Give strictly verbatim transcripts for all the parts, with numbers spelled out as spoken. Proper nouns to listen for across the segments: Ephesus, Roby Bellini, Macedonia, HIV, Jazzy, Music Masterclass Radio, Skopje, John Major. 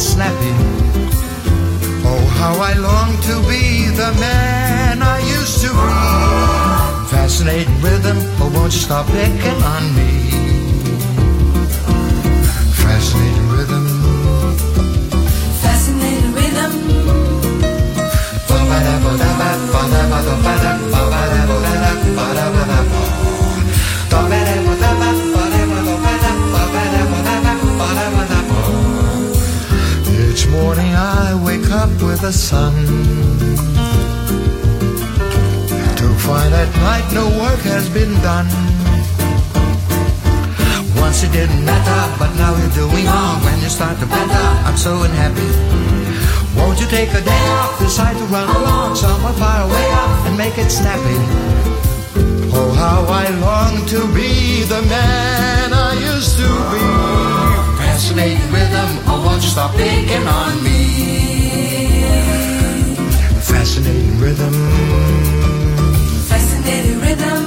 Snappy. Oh, how I long to be the man I used to be. Fascinating rhythm, oh, won't you stop picking on me? Fascinating rhythm. Fascinating rhythm. Each morning I wake up with the sun, to find at night no work has been done. Once it didn't matter, but now you're doing wrong. When you start to bender, I'm so unhappy. Won't you take a day off, decide to run along somewhere far away off and make it snappy. Oh, how I long to be the man I used to be. Fascinating rhythm, oh, won't you stop picking on me? Fascinating rhythm. Fascinating rhythm.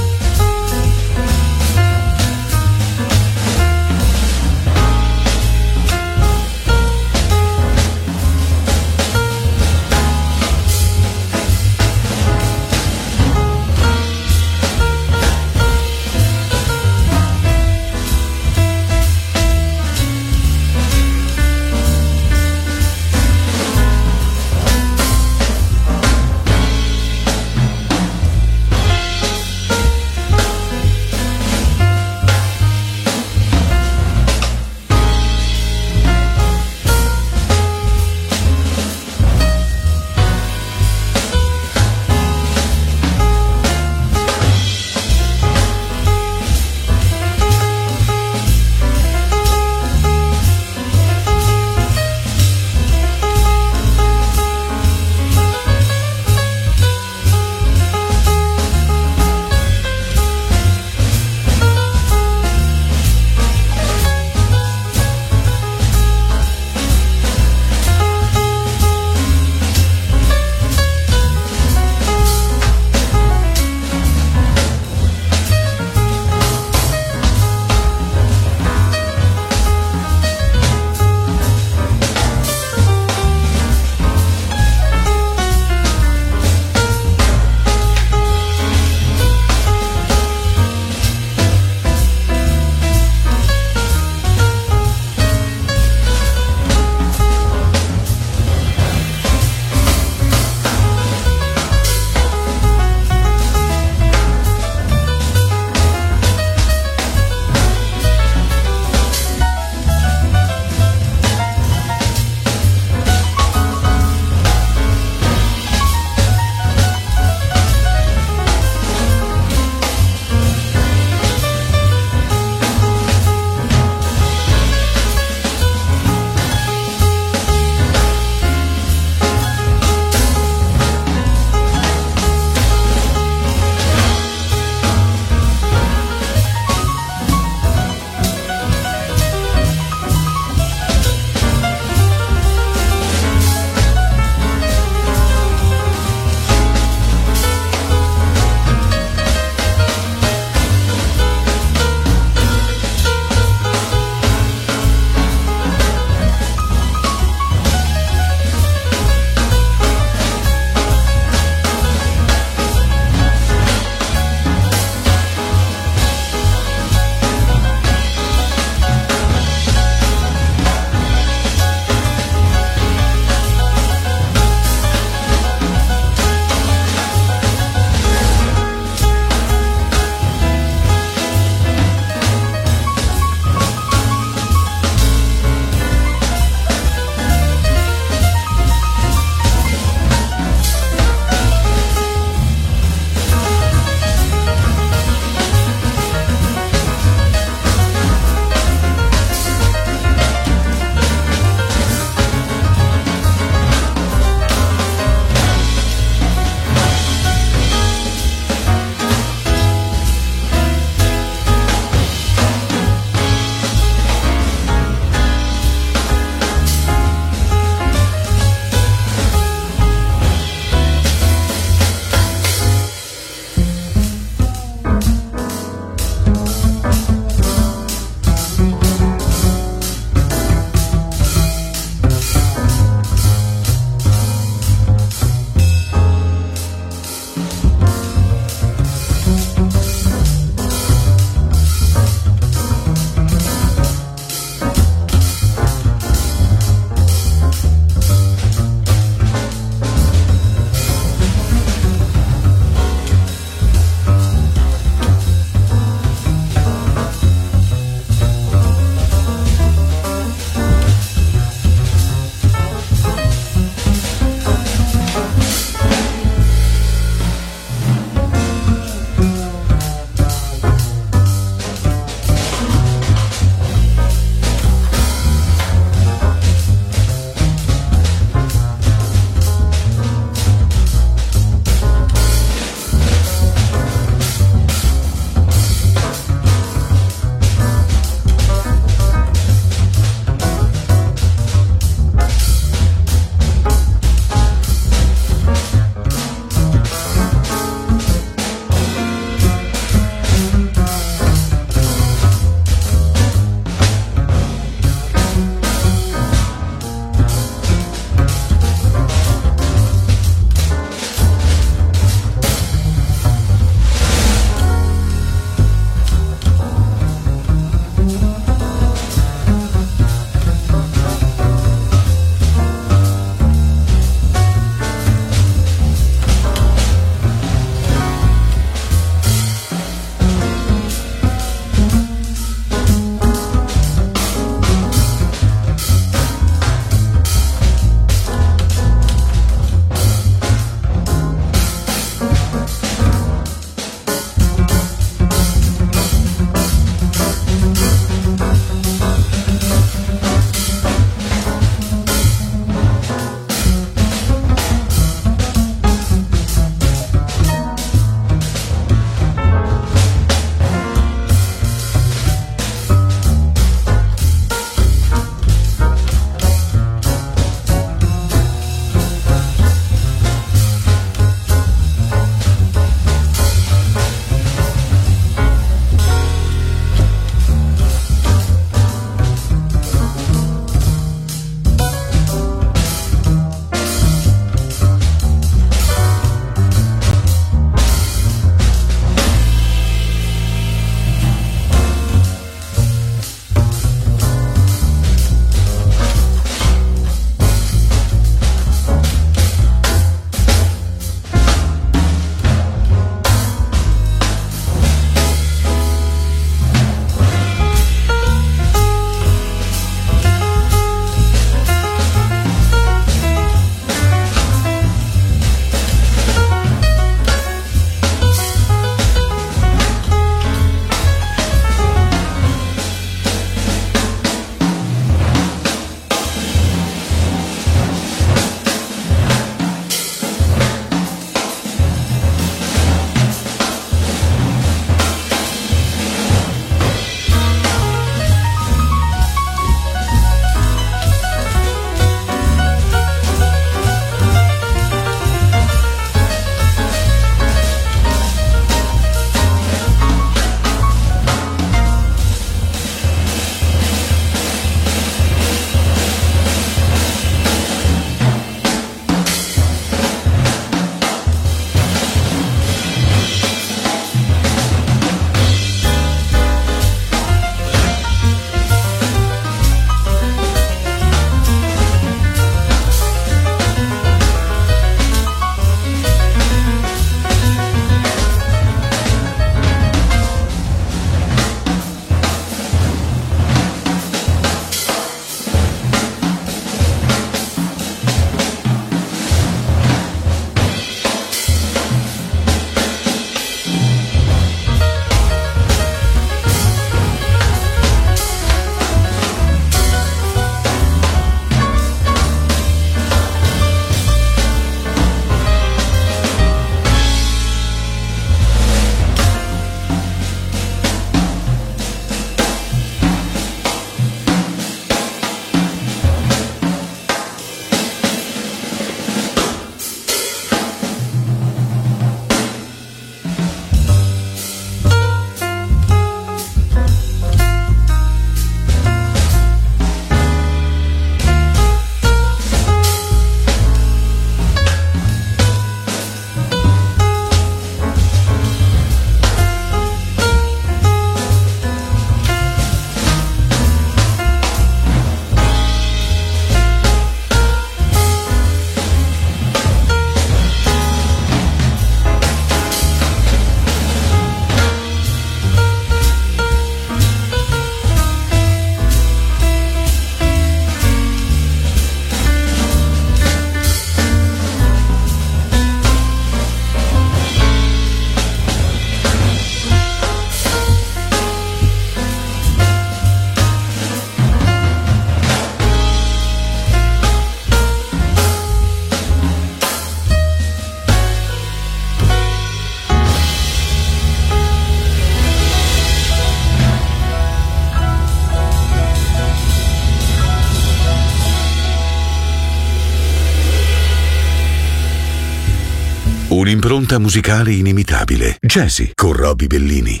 Un'impronta musicale inimitabile. Jazzy con Roby Bellini.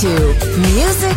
to Music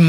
Un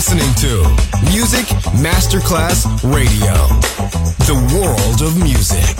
listening to Music Masterclass Radio, the world of music.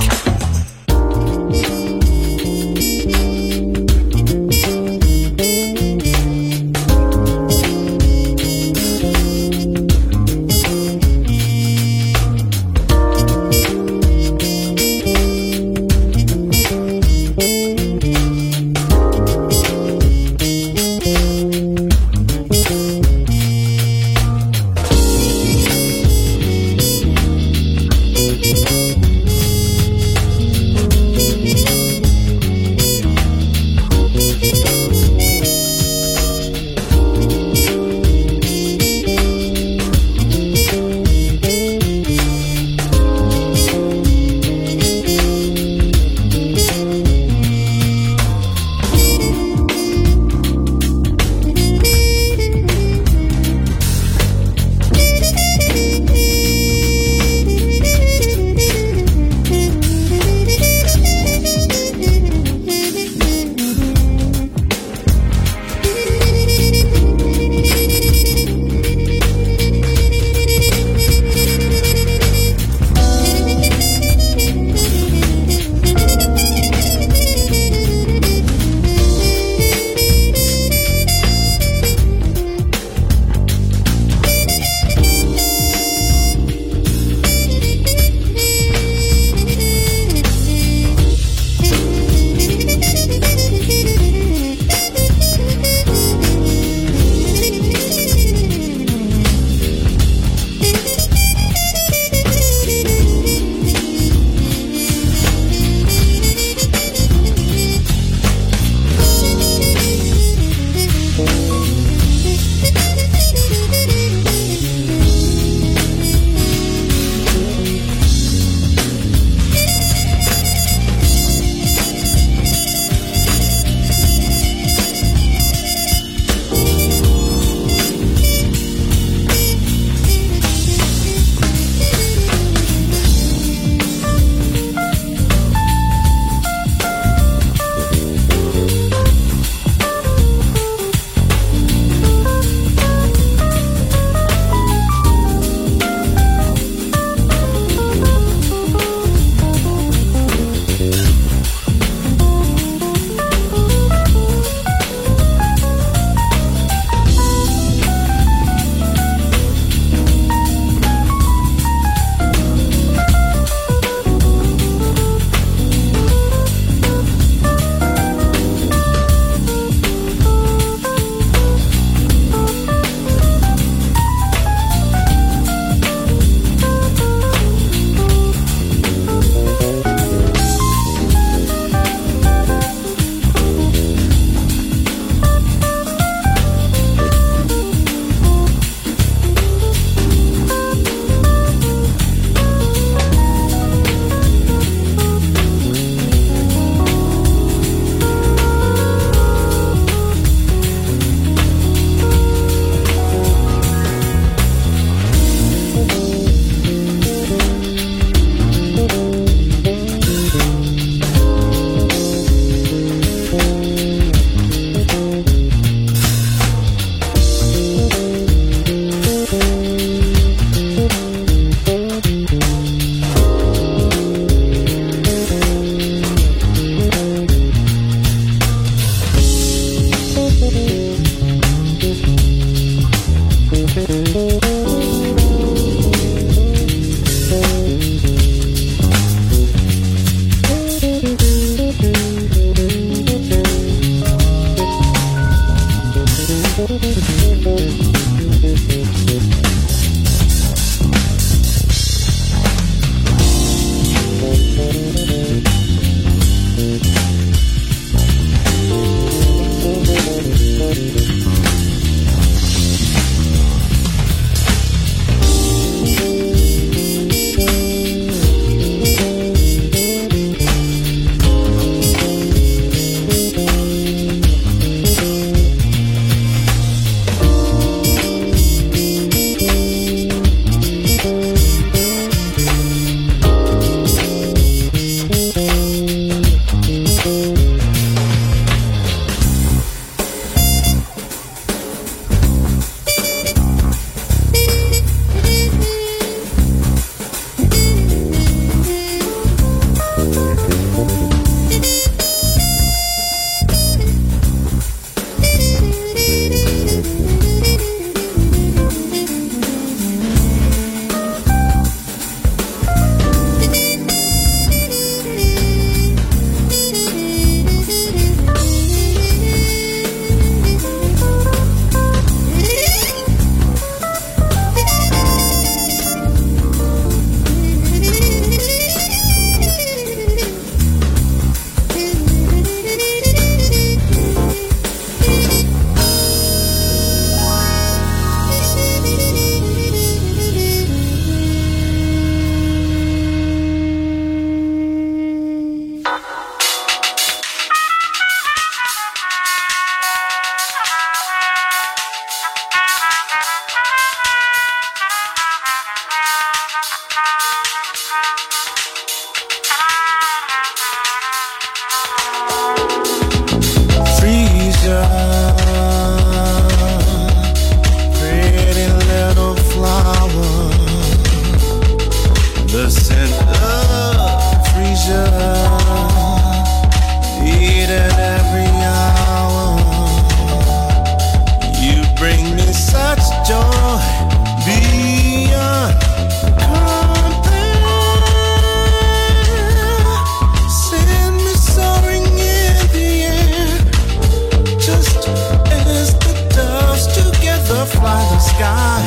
by the sky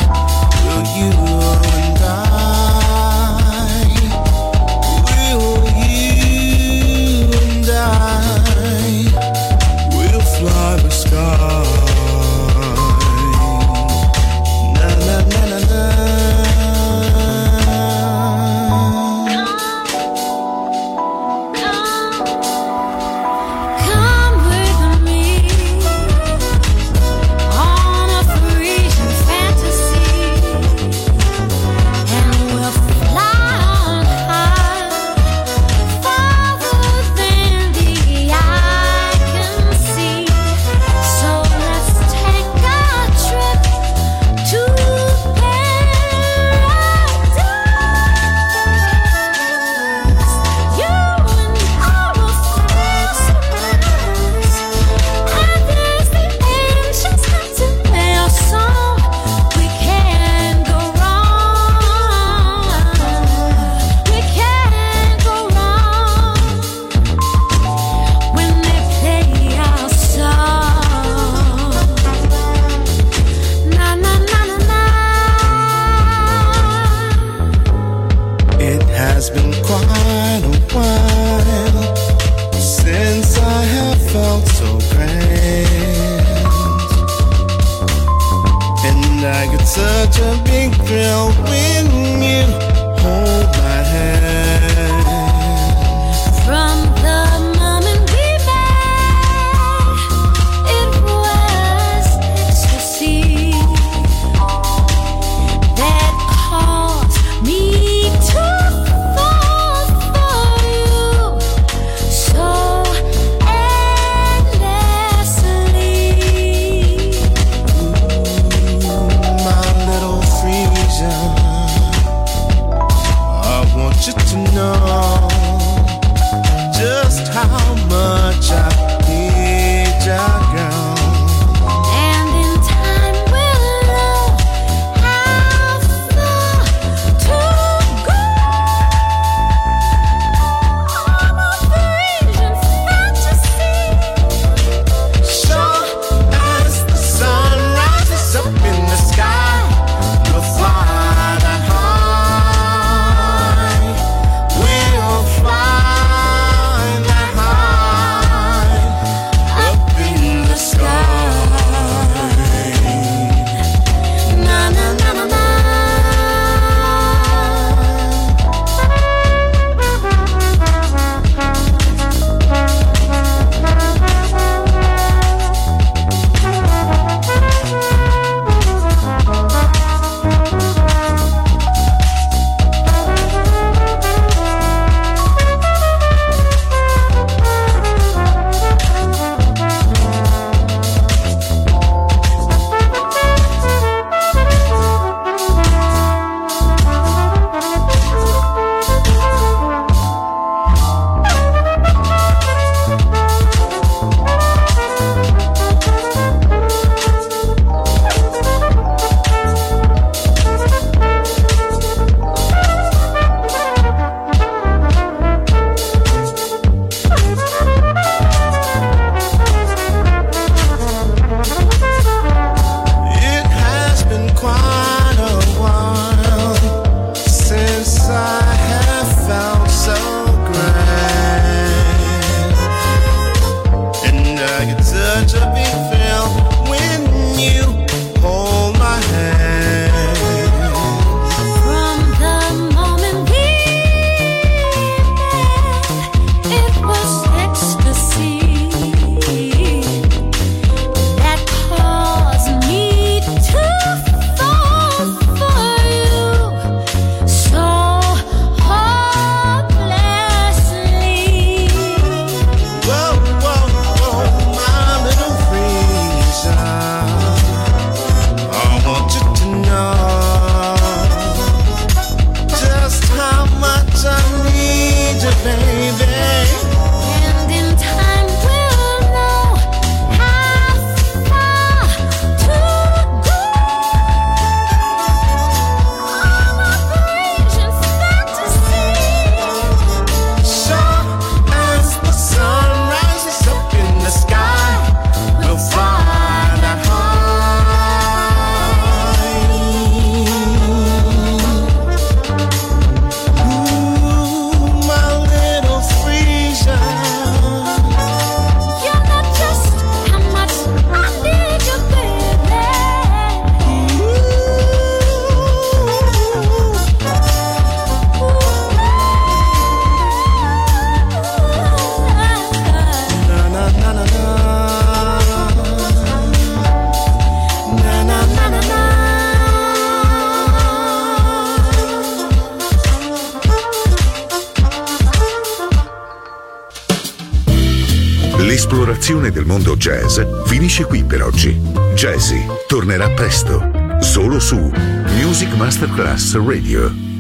will you and I, will you and I, we'll fly the sky. I want you to L'esplorazione del mondo jazz finisce qui per oggi. Jazzy tornerà presto, solo su Music Masterclass Radio.